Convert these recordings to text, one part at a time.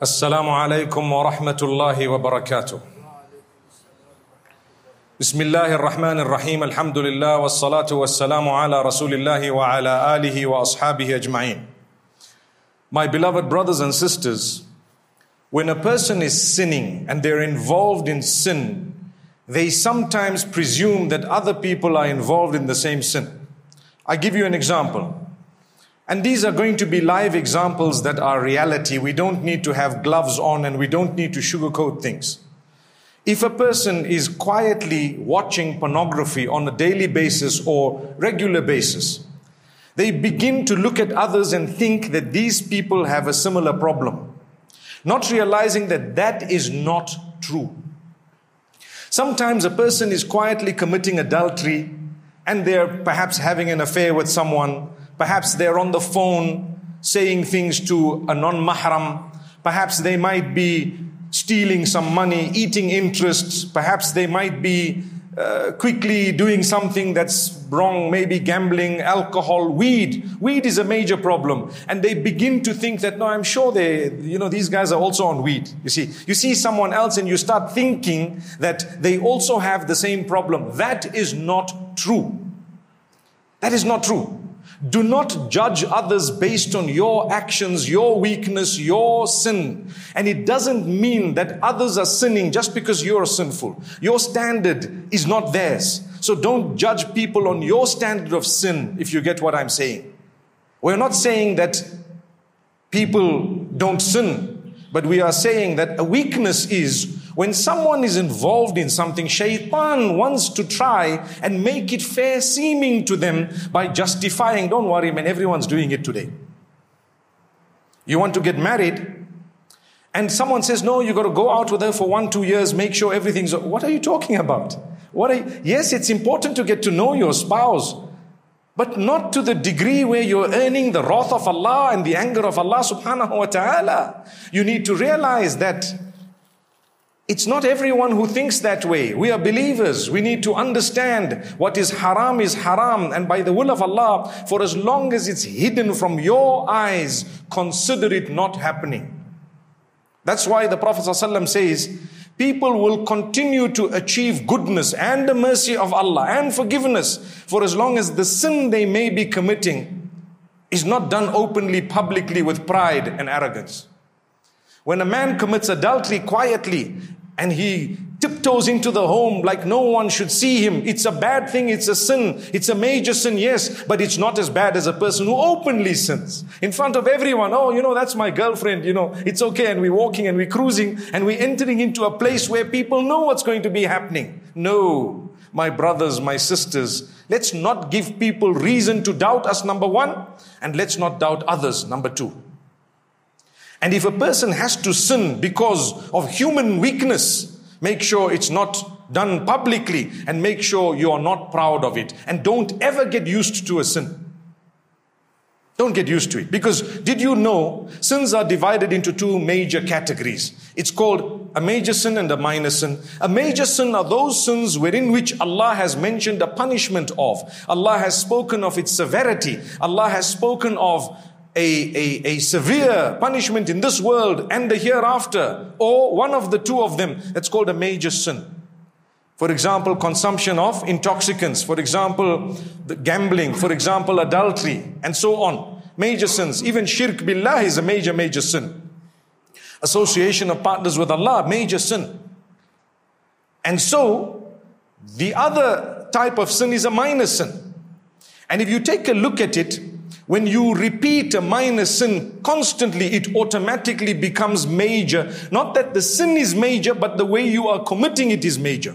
السلام عليكم ورحمة الله وبركاته بسم الله الرحمن الرحيم الحمد لله والصلاة والسلام على رسول الله وعلى آله وأصحابه أجمعين. My beloved brothers and sisters, when a person is sinning and they're involved in sin, they sometimes presume that other people are involved in the same sin. I give you an example. And these are going to be live examples that are reality. We don't need to have gloves on and we don't need to sugarcoat things. If a person is quietly watching pornography on a daily basis or regular basis, they begin to look at others and think that these people have a similar problem, not realizing that that is not true. Sometimes a person is quietly committing adultery and they're perhaps having an affair with someone. Perhaps they're on the phone saying things to a non-mahram. Perhaps they might be stealing some money, eating interests. Perhaps they might be quickly doing something that's wrong, maybe gambling, alcohol, weed. Weed is a major problem. And they begin to think that, no, I'm sure these guys are also on weed. You see someone else and you start thinking that they also have the same problem. That is not true. That is not true. Do not judge others based on your actions, your weakness, your sin. And it doesn't mean that others are sinning just because you're sinful. Your standard is not theirs. So don't judge people on your standard of sin, if you get what I'm saying. We're not saying that people don't sin, but we are saying that a weakness is when someone is involved in something, shaitan wants to try and make it fair seeming to them by justifying, don't worry man, everyone's doing it today. You want to get married and someone says, no, you got to go out with her for 1-2 years, make sure everything's, what are you talking about? Yes, it's important to get to know your spouse, but not to the degree where you're earning the wrath of Allah and the anger of Allah subhanahu wa ta'ala. You need to realize that it's not everyone who thinks that way. We are believers. We need to understand what is haram. And by the will of Allah, for as long as it's hidden from your eyes, consider it not happening. That's why the Prophet ﷺ says, people will continue to achieve goodness and the mercy of Allah and forgiveness for as long as the sin they may be committing is not done openly, publicly with pride and arrogance. When a man commits adultery quietly, and he tiptoes into the home like no one should see him. It's a bad thing. It's a sin. It's a major sin, yes, but it's not as bad as a person who openly sins in front of everyone. Oh, that's my girlfriend. It's okay. And we're walking and we're cruising and we're entering into a place where people know what's going to be happening. No, my brothers, my sisters, let's not give people reason to doubt us, number one, and let's not doubt others, number two. And if a person has to sin because of human weakness, make sure it's not done publicly and make sure you are not proud of it. And don't ever get used to a sin. Don't get used to it. Because did you know sins are divided into two major categories? It's called a major sin and a minor sin. A major sin are those sins wherein which Allah has mentioned a punishment of. Allah has spoken of its severity. Allah has spoken of a severe punishment in this world and the hereafter, or one of the two of them. That's called a major sin. For example, consumption of intoxicants. For example, gambling. For example, adultery and so on. Major sins. Even shirk billah is a major sin. Association of partners with Allah, major sin. And so, the other type of sin is a minor sin. And if you take a look at it, when you repeat a minor sin constantly, it automatically becomes major. Not that the sin is major, but the way you are committing it is major.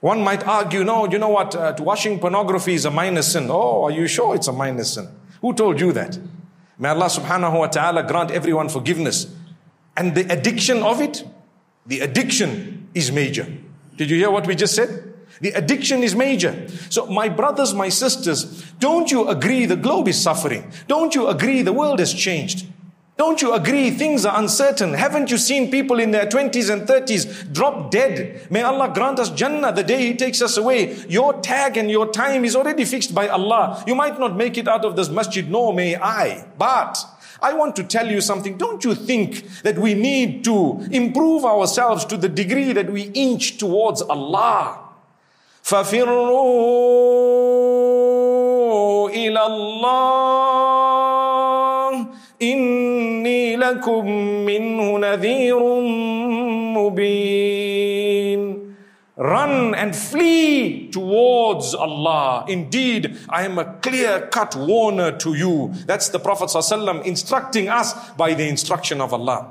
One might argue, no, you know what, watching pornography is a minor sin. Oh, are you sure it's a minor sin? Who told you that? May Allah subhanahu wa ta'ala grant everyone forgiveness. And the addiction of it, the addiction is major. Did you hear what we just said? The addiction is major. So my brothers, my sisters, don't you agree the globe is suffering? Don't you agree the world has changed? Don't you agree things are uncertain? Haven't you seen people in their 20s and 30s drop dead? May Allah grant us Jannah the day He takes us away. Your tag and your time is already fixed by Allah. You might not make it out of this masjid, nor may I. But I want to tell you something. Don't you think that we need to improve ourselves to the degree that we inch towards Allah? فَفِرُّوا إِلَى اللَّهِ إِنِّي لَكُمْ مِنْهُ نَذِيرٌ مُبِينٌ. Run and flee towards Allah. Indeed, I am a clear-cut warner to you. That's the Prophet ﷺ instructing us by the instruction of Allah.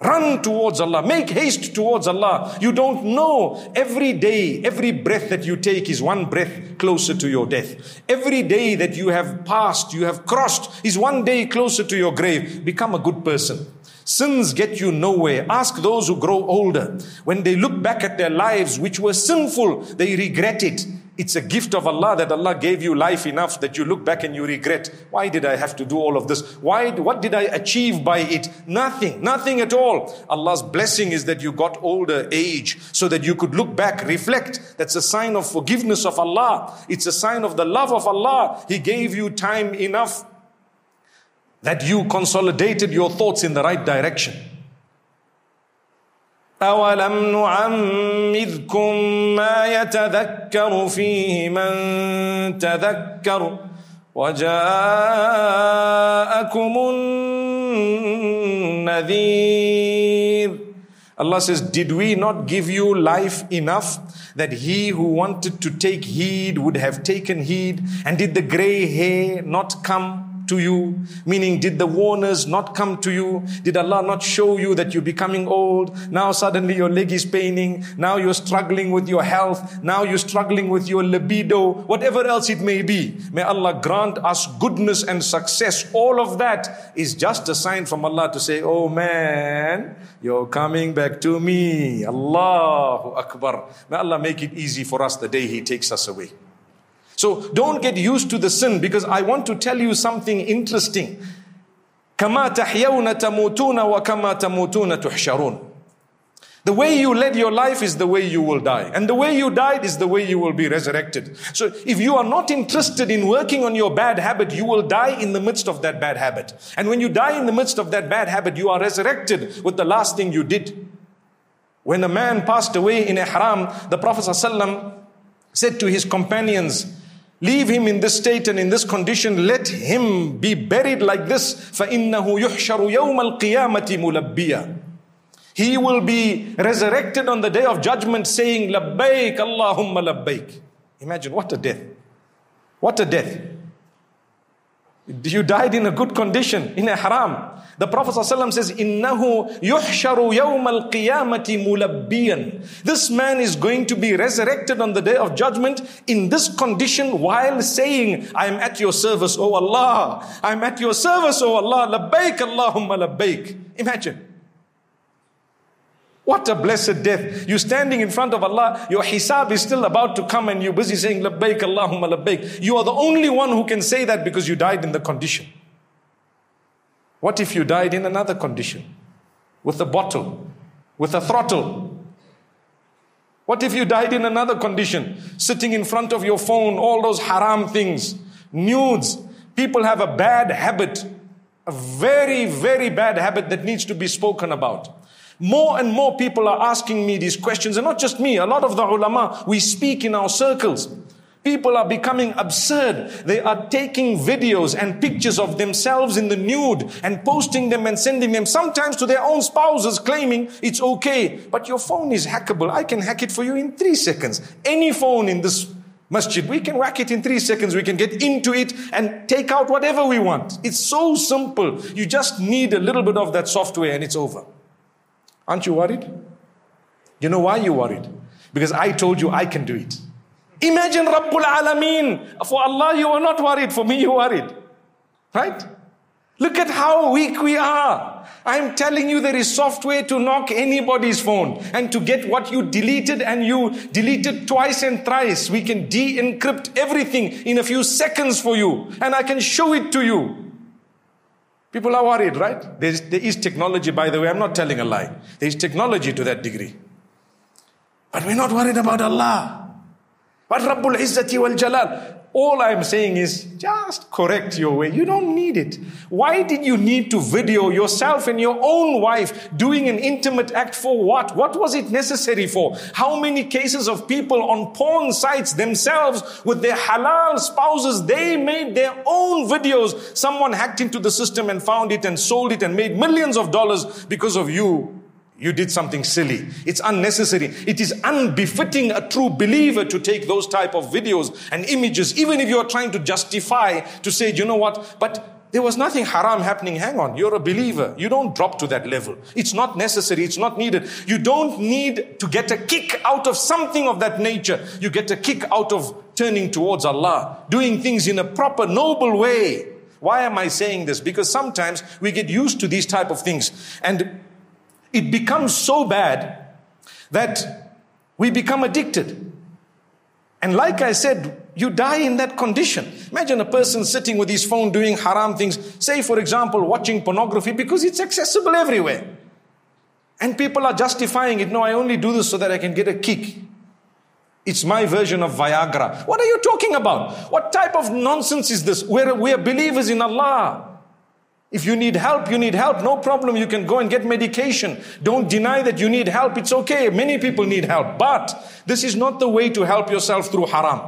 Run towards Allah. Make haste towards Allah. You don't know. Every day, every breath that you take is one breath closer to your death. Every day that you have passed, you have crossed, is one day closer to your grave. Become a good person. Sins get you nowhere. Ask those who grow older. When they look back at their lives, which were sinful, they regret it. It's a gift of Allah that Allah gave you life enough that you look back and you regret. Why did I have to do all of this? What did I achieve by it? Nothing. Nothing at all. Allah's blessing is that you got older age so that you could look back, reflect. That's a sign of forgiveness of Allah. It's a sign of the love of Allah. He gave you time enough that you consolidated your thoughts in the right direction. أَوَلَمْ نُعَمِّذْكُمْ مَا يَتَذَكَّرُ فِيهِ مَنْ تَذَكَّرُ وَجَاءَكُمُ النَّذِيرُ. Allah says, did we not give you life enough that he who wanted to take heed would have taken heed? And did the grey hair not come to you? Meaning, did the warners not come to you? Did Allah not show you that you're becoming old? Now suddenly your leg is paining. Now you're struggling with your health. Now you're struggling with your libido. Whatever else it may be. May Allah grant us goodness and success. All of that is just a sign from Allah to say, oh man, you're coming back to me. Allahu Akbar. May Allah make it easy for us the day He takes us away. So don't get used to the sin, because I want to tell you something interesting. كَمَا تَحْيَوْنَ تَمُوتُونَ وَكَمَا تَمُوتُونَ تُحْشَرُونَ. The way you led your life is the way you will die. And the way you died is the way you will be resurrected. So if you are not interested in working on your bad habit, you will die in the midst of that bad habit. And when you die in the midst of that bad habit, you are resurrected with the last thing you did. When a man passed away in Ihram, the Prophet ﷺ said to his companions, leave him in this state and in this condition. Let him be buried like this. فَإِنَّهُ يُحْشَرُ يَوْمَ الْقِيَامَةِ مُلَبِّيًا. He will be resurrected on the day of judgment saying, لَبَّيْكَ اللَّهُمَّ لَبَّيْكَ. Imagine, what a death. What a death. You died in a good condition, in ihram. The Prophet ﷺ says, إِنَّهُ يُحْشَرُ يَوْمَ الْقِيَامَةِ مُلَبِّيًا. This man is going to be resurrected on the day of judgment in this condition while saying, I am at your service, O Allah. I am at your service, O Allah. لَبَّيْكَ اللَّهُمَّ لَبَّيْكَ. Imagine. What a blessed death. You're standing in front of Allah. Your hisab is still about to come and you're busy saying, Labbaik Allahumma Labbaik. You are the only one who can say that because you died in the condition. What if you died in another condition? With a bottle? With a throttle? What if you died in another condition? Sitting in front of your phone, all those haram things, nudes. People have a bad habit. A very, very bad habit that needs to be spoken about. More and more people are asking me these questions, and not just me, a lot of the ulama, we speak in our circles. People are becoming absurd. They are taking videos and pictures of themselves in the nude and posting them and sending them sometimes to their own spouses, claiming it's okay. But your phone is hackable. I can hack it for you in 3 seconds. Any phone in this masjid, we can whack it in 3 seconds. We can get into it and take out whatever we want. It's so simple. You just need a little bit of that software and it's over. Aren't you worried? You know why you're worried? Because I told you I can do it. Imagine Rabbul Alameen. For Allah, you are not worried. For me, you're worried. Right? Look at how weak we are. I'm telling you, there is software to knock anybody's phone and to get what you deleted, and you deleted twice and thrice. We can de-encrypt everything in a few seconds for you, and I can show it to you. People are worried, right? There is technology, by the way. I'm not telling a lie. There is technology to that degree. But we're not worried about Allah. But Rabbul Izzati wal Jalal, all I'm saying is just correct your way. You don't need it. Why did you need to video yourself and your own wife doing an intimate act for what? What was it necessary for? How many cases of people on porn sites themselves with their halal spouses, they made their own videos. Someone hacked into the system and found it and sold it and made millions of dollars because of you. You did something silly. It's unnecessary. It is unbefitting a true believer to take those type of videos and images, even if you are trying to justify, to say, you know what, but there was nothing haram happening. Hang on, you're a believer. You don't drop to that level. It's not necessary. It's not needed. You don't need to get a kick out of something of that nature. You get a kick out of turning towards Allah, doing things in a proper, noble way. Why am I saying this? Because sometimes we get used to these type of things, and it becomes so bad that we become addicted. And like I said, you die in that condition. Imagine a person sitting with his phone doing haram things. Say, for example, watching pornography because it's accessible everywhere. And people are justifying it. No, I only do this so that I can get a kick. It's my version of Viagra. What are you talking about? What type of nonsense is this? We're believers in Allah. If you need help, you need help. No problem. You can go and get medication. Don't deny that you need help. It's okay. Many people need help. But this is not the way to help yourself through haram.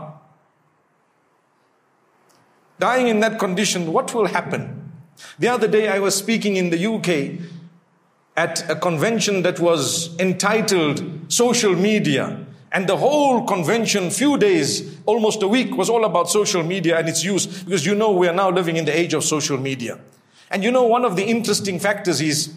Dying in that condition, what will happen? The other day I was speaking in the UK at a convention that was entitled Social Media. And the whole convention, few days, almost a week, was all about social media and its use. Because you know we are now living in the age of social media. And you know, one of the interesting factors is,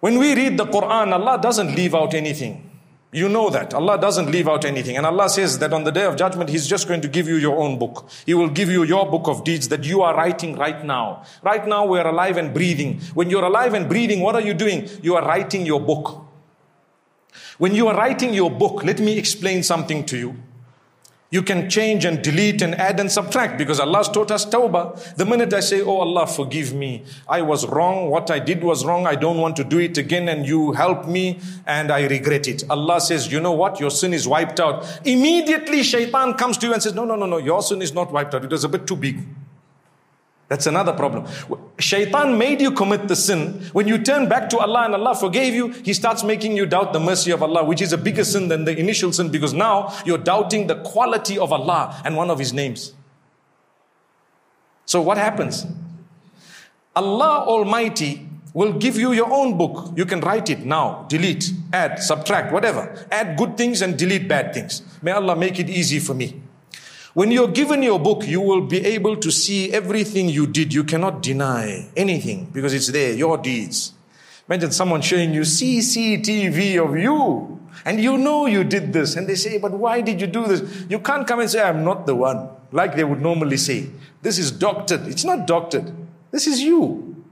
when we read the Quran, Allah doesn't leave out anything. You know that. Allah doesn't leave out anything. And Allah says that on the Day of Judgment, He's just going to give you your own book. He will give you your book of deeds that you are writing right now. Right now, we're alive and breathing. When you're alive and breathing, what are you doing? You are writing your book. When you are writing your book, let me explain something to you. You can change and delete and add and subtract because Allah's taught us tawbah. The minute I say, oh Allah, forgive me. I was wrong. What I did was wrong. I don't want to do it again, and you help me and I regret it. Allah says, you know what? Your sin is wiped out. Immediately shaitan comes to you and says, no. Your sin is not wiped out. It was a bit too big. That's another problem. Shaitan made you commit the sin. When you turn back to Allah and Allah forgave you, he starts making you doubt the mercy of Allah, which is a bigger sin than the initial sin, because now you're doubting the quality of Allah and one of his names. So what happens? Allah Almighty will give you your own book. You can write it now, delete, add, subtract, whatever. Add good things and delete bad things. May Allah make it easy for me. When you're given your book, you will be able to see everything you did. You cannot deny anything because it's there, your deeds. Imagine someone showing you CCTV of you and you know you did this. And they say, but why did you do this? You can't come and say, I'm not the one. Like they would normally say, this is doctored. It's not doctored. This is you.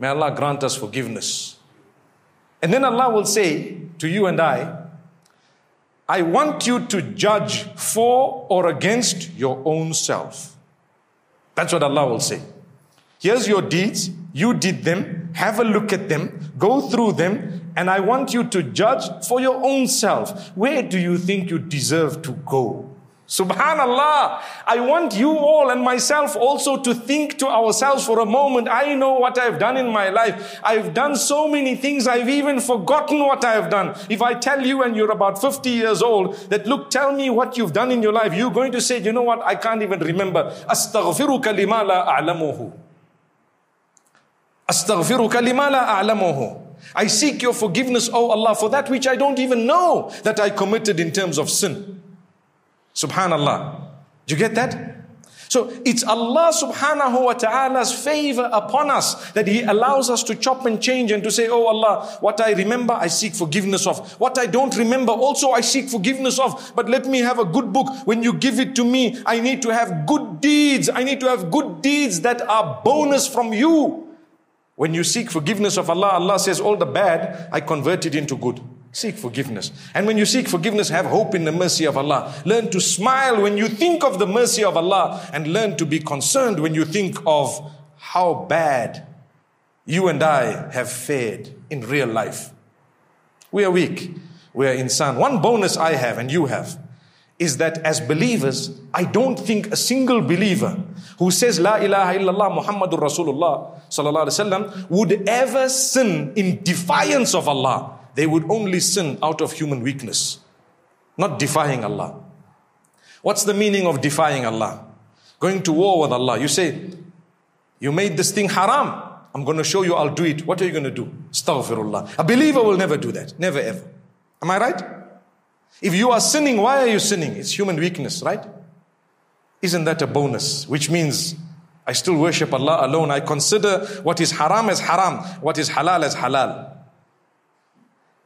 May Allah grant us forgiveness. And then Allah will say to you and I want you to judge for or against your own self. That's what Allah will say. Here's your deeds. You did them. Have a look at them. Go through them. And I want you to judge for your own self. Where do you think you deserve to go? Subhanallah. I want you all and myself also to think to ourselves for a moment. I know what I've done in my life. I've done so many things. I've even forgotten what I've done. If I tell you and you're about 50 years old that, look, tell me what you've done in your life, you're going to say, you know what? I can't even remember. Astaghfiruka lima la a'lamuhu. Astaghfiruka lima la a'lamuhu. I seek your forgiveness, O Allah, for that which I don't even know that I committed in terms of sin. Subhanallah. Do you get that? So it's Allah subhanahu wa ta'ala's favor upon us that He allows us to chop and change and to say, oh Allah, what I remember, I seek forgiveness of. What I don't remember, also I seek forgiveness of. But let me have a good book. When you give it to me, I need to have good deeds. I need to have good deeds that are bonus from you. When you seek forgiveness of Allah, Allah says, all the bad, I convert it into good. Seek forgiveness. And when you seek forgiveness, have hope in the mercy of Allah. Learn to smile when you think of the mercy of Allah, and learn to be concerned when you think of how bad you and I have fared in real life. We are weak. We are insan. One bonus I have and you have is that as believers, I don't think a single believer who says La ilaha illallah Muhammadur Rasulullah sallallahu alaihi wasallam would ever sin in defiance of Allah. They would only sin out of human weakness, not defying Allah. What's the meaning of defying Allah? Going to war with Allah. You say, you made this thing haram. I'm going to show you I'll do it. What are you going to do? Astaghfirullah. A believer will never do that. Never ever. Am I right? If you are sinning, why are you sinning? It's human weakness, right? Isn't that a bonus? Which means I still worship Allah alone. I consider what is haram as haram, what is halal as halal.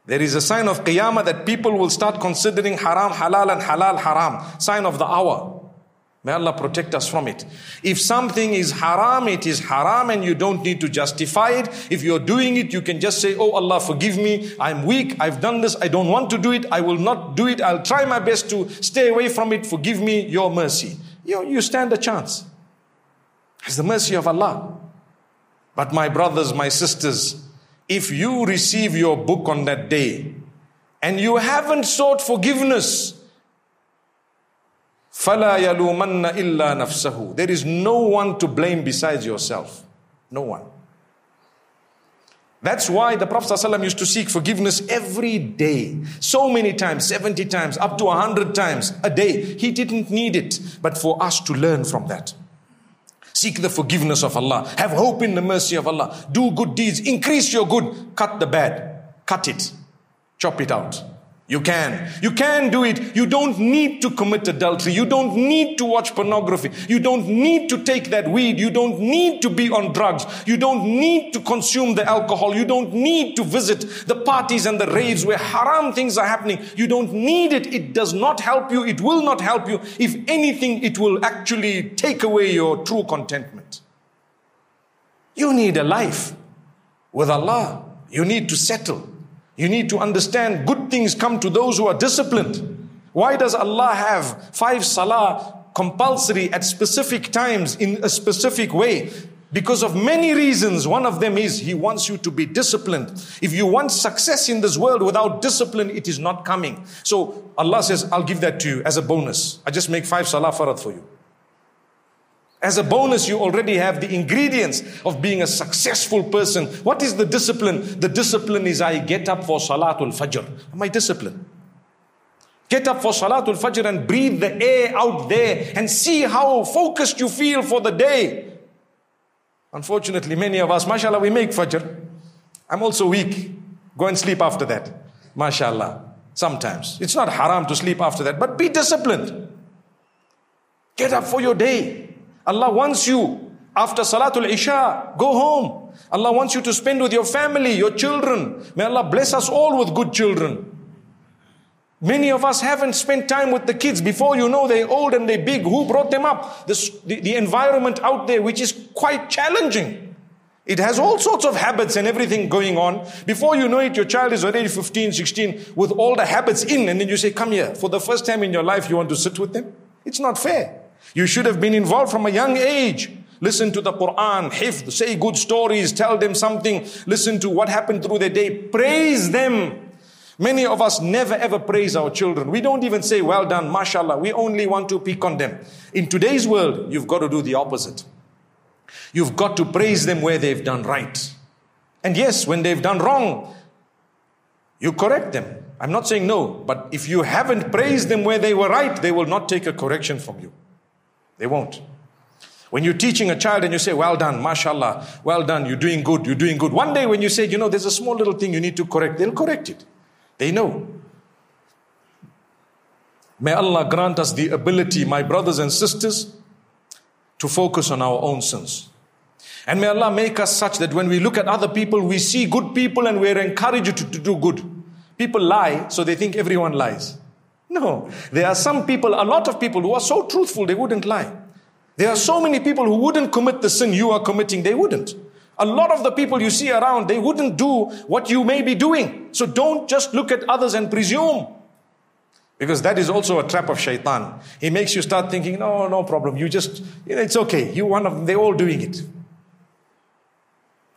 There is a sign of Qiyamah that people will start considering haram halal and halal haram. Sign of the hour. May Allah protect us from it. If something is haram, it is haram and you don't need to justify it. If you're doing it, you can just say, oh Allah, forgive me. I'm weak. I've done this. I don't want to do it. I will not do it. I'll try my best to stay away from it. Forgive me your mercy. You stand a chance. It's the mercy of Allah. But my brothers, my sisters, if you receive your book on that day and you haven't sought forgiveness, فَلَا يَلُومَنَّ إِلَّا نَفْسَهُ. There is no one to blame besides yourself. No one. That's why the Prophet ﷺ used to seek forgiveness every day. So many times, 70 times, up to 100 times a day. He didn't need it. But for us to learn from that. Seek the forgiveness of Allah. Have hope in the mercy of Allah. Do good deeds. Increase your good. Cut the bad. Cut it. Chop it out. You can. You can do it. You don't need to commit adultery. You don't need to watch pornography. You don't need to take that weed. You don't need to be on drugs. You don't need to consume the alcohol. You don't need to visit the parties and the raves where haram things are happening. You don't need it. It does not help you. It will not help you. If anything, it will actually take away your true contentment. You need a life with Allah. You need to settle. You need to understand good things come to those who are disciplined. Why does Allah have 5 salah compulsory at specific times in a specific way? Because of many reasons. One of them is He wants you to be disciplined. If you want success in this world without discipline, it is not coming. So Allah says, I'll give that to you as a bonus. I just make 5 salah farad for you. As a bonus, you already have the ingredients of being a successful person. What is the discipline? The discipline is I get up for Salatul Fajr. My discipline. Get up for Salatul Fajr and breathe the air out there and see how focused you feel for the day. Unfortunately, many of us, mashallah, we make Fajr. I'm also weak. Go and sleep after that. Mashallah. Sometimes. It's not haram to sleep after that, but be disciplined. Get up for your day. Allah wants you, after Salatul Isha, go home. Allah wants you to spend with your family, your children. May Allah bless us all with good children. Many of us haven't spent time with the kids. Before you know, they're old and they're big. Who brought them up? The environment out there, which is quite challenging. It has all sorts of habits and everything going on. Before you know it, your child is already 15, 16, with all the habits in. And then you say, come here. For the first time in your life, you want to sit with them? It's not fair. You should have been involved from a young age. Listen to the Quran, hifd, say good stories, tell them something, listen to what happened through the day, praise them. Many of us never ever praise our children. We don't even say, well done, mashallah. We only want to pick on them. In today's world, you've got to do the opposite. You've got to praise them where they've done right. And yes, when they've done wrong, you correct them. I'm not saying no, but if you haven't praised them where they were right, they will not take a correction from you. They won't. When you're teaching a child and you say, well done, mashallah, well done, you're doing good, you're doing good. One day when you say, you know, there's a small little thing you need to correct, they'll correct it. They know. May Allah grant us the ability, my brothers and sisters, to focus on our own sins. And may Allah make us such that when we look at other people, we see good people and we're encouraged to do good. People lie, so they think everyone lies. No, there are some people, a lot of people who are so truthful, they wouldn't lie. There are so many people who wouldn't commit the sin you are committing, they wouldn't. A lot of the people you see around, they wouldn't do what you may be doing. So don't just look at others and presume. Because that is also a trap of shaitan. He makes you start thinking, no problem. You just, it's okay. You're one of them, they're all doing it.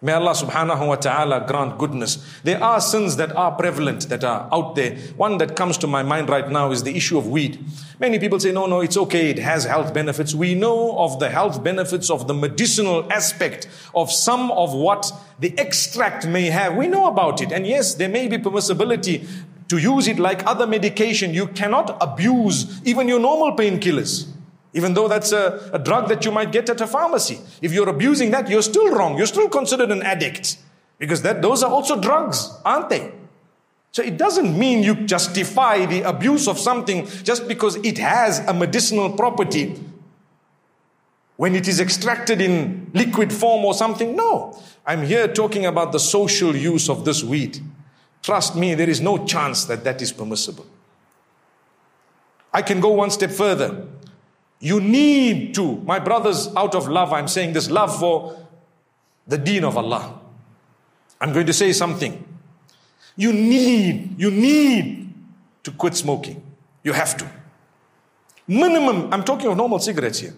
May Allah subhanahu wa ta'ala grant goodness. There are sins that are prevalent, that are out there. One that comes to my mind right now is the issue of weed. Many people say, no, it's okay, it has health benefits. We know of the health benefits of the medicinal aspect of some of what the extract may have. We know about it. And yes, there may be permissibility to use it like other medication. You cannot abuse even your normal painkillers. Even though that's a drug that you might get at a pharmacy. If you're abusing that, you're still wrong. You're still considered an addict. Because those are also drugs, aren't they? So it doesn't mean you justify the abuse of something just because it has a medicinal property when it is extracted in liquid form or something. No, I'm here talking about the social use of this weed. Trust me, there is no chance that is permissible. I can go one step further. You need to, my brothers, out of love, I'm saying this, love for the deen of Allah. I'm going to say something. You need to quit smoking. You have to. Minimum, I'm talking of normal cigarettes here.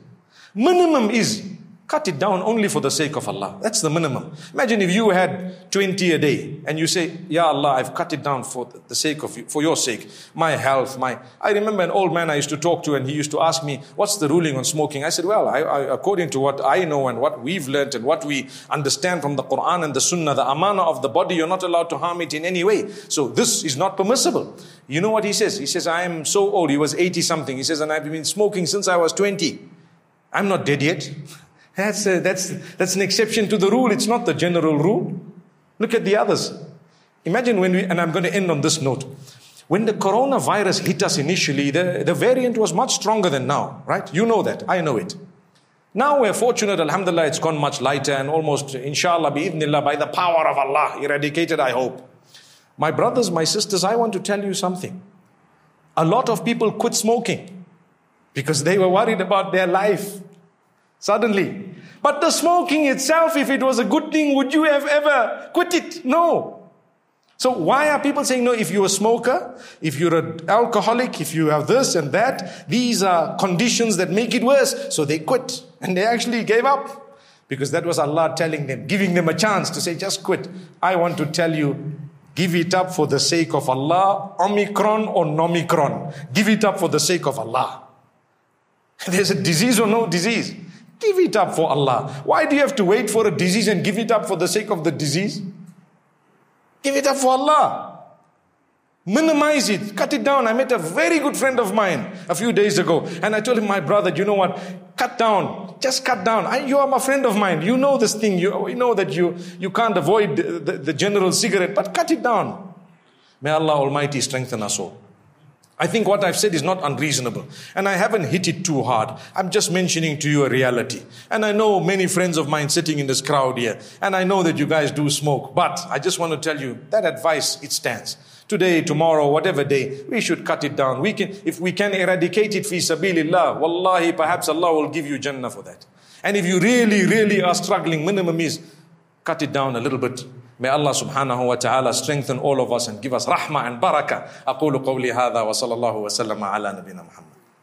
Minimum is cut it down only for the sake of Allah. That's the minimum. Imagine if you had 20 a day and you say, Ya Allah, I've cut it down for the sake of you, for your sake, my health, I remember an old man I used to talk to, and he used to ask me, what's the ruling on smoking? I said, well, I according to what I know and what we've learnt and what we understand from the Quran and the Sunnah, the amana of the body, you're not allowed to harm it in any way. So this is not permissible. You know what he says? He says, I am so old. He was 80 something. He says, and I've been smoking since I was 20. I'm not dead yet. That's an exception to the rule. It's not the general rule. Look at the others. Imagine when and I'm going to end on this note. When the coronavirus hit us initially, the variant was much stronger than now, right? You know that. I know it. Now we're fortunate, alhamdulillah, it's gone much lighter and almost, inshallah, bi-idhnillah, by the power of Allah, eradicated, I hope. My brothers, my sisters, I want to tell you something. A lot of people quit smoking because they were worried about their life. Suddenly. But the smoking itself, if it was a good thing, would you have ever quit it? No. So why are people saying, no, if you're a smoker, if you're an alcoholic, if you have this and that, these are conditions that make it worse. So they quit and they actually gave up because that was Allah telling them, giving them a chance to say, just quit. I want to tell you, give it up for the sake of Allah, Omicron or Nomicron. Give it up for the sake of Allah. There's a disease or no disease. Give it up for Allah. Why do you have to wait for a disease and give it up for the sake of the disease? Give it up for Allah. Minimize it. Cut it down. I met a very good friend of mine a few days ago. And I told him, my brother, you know what? Cut down. Just cut down. You are my friend of mine. You know this thing. You know that you can't avoid the general cigarette. But cut it down. May Allah Almighty strengthen us all. I think what I've said is not unreasonable. And I haven't hit it too hard. I'm just mentioning to you a reality. And I know many friends of mine sitting in this crowd here. And I know that you guys do smoke. But I just want to tell you that advice, it stands. Today, tomorrow, whatever day, we should cut it down. If we can eradicate it, fi sabilillah, wallahi, perhaps Allah will give you Jannah for that. And if you really, really are struggling, minimum is cut it down a little bit. May Allah subhanahu wa ta'ala strengthen all of us and give us rahmah and barakah. أقول قولي هذا وصلى الله وسلم على نبينا محمد.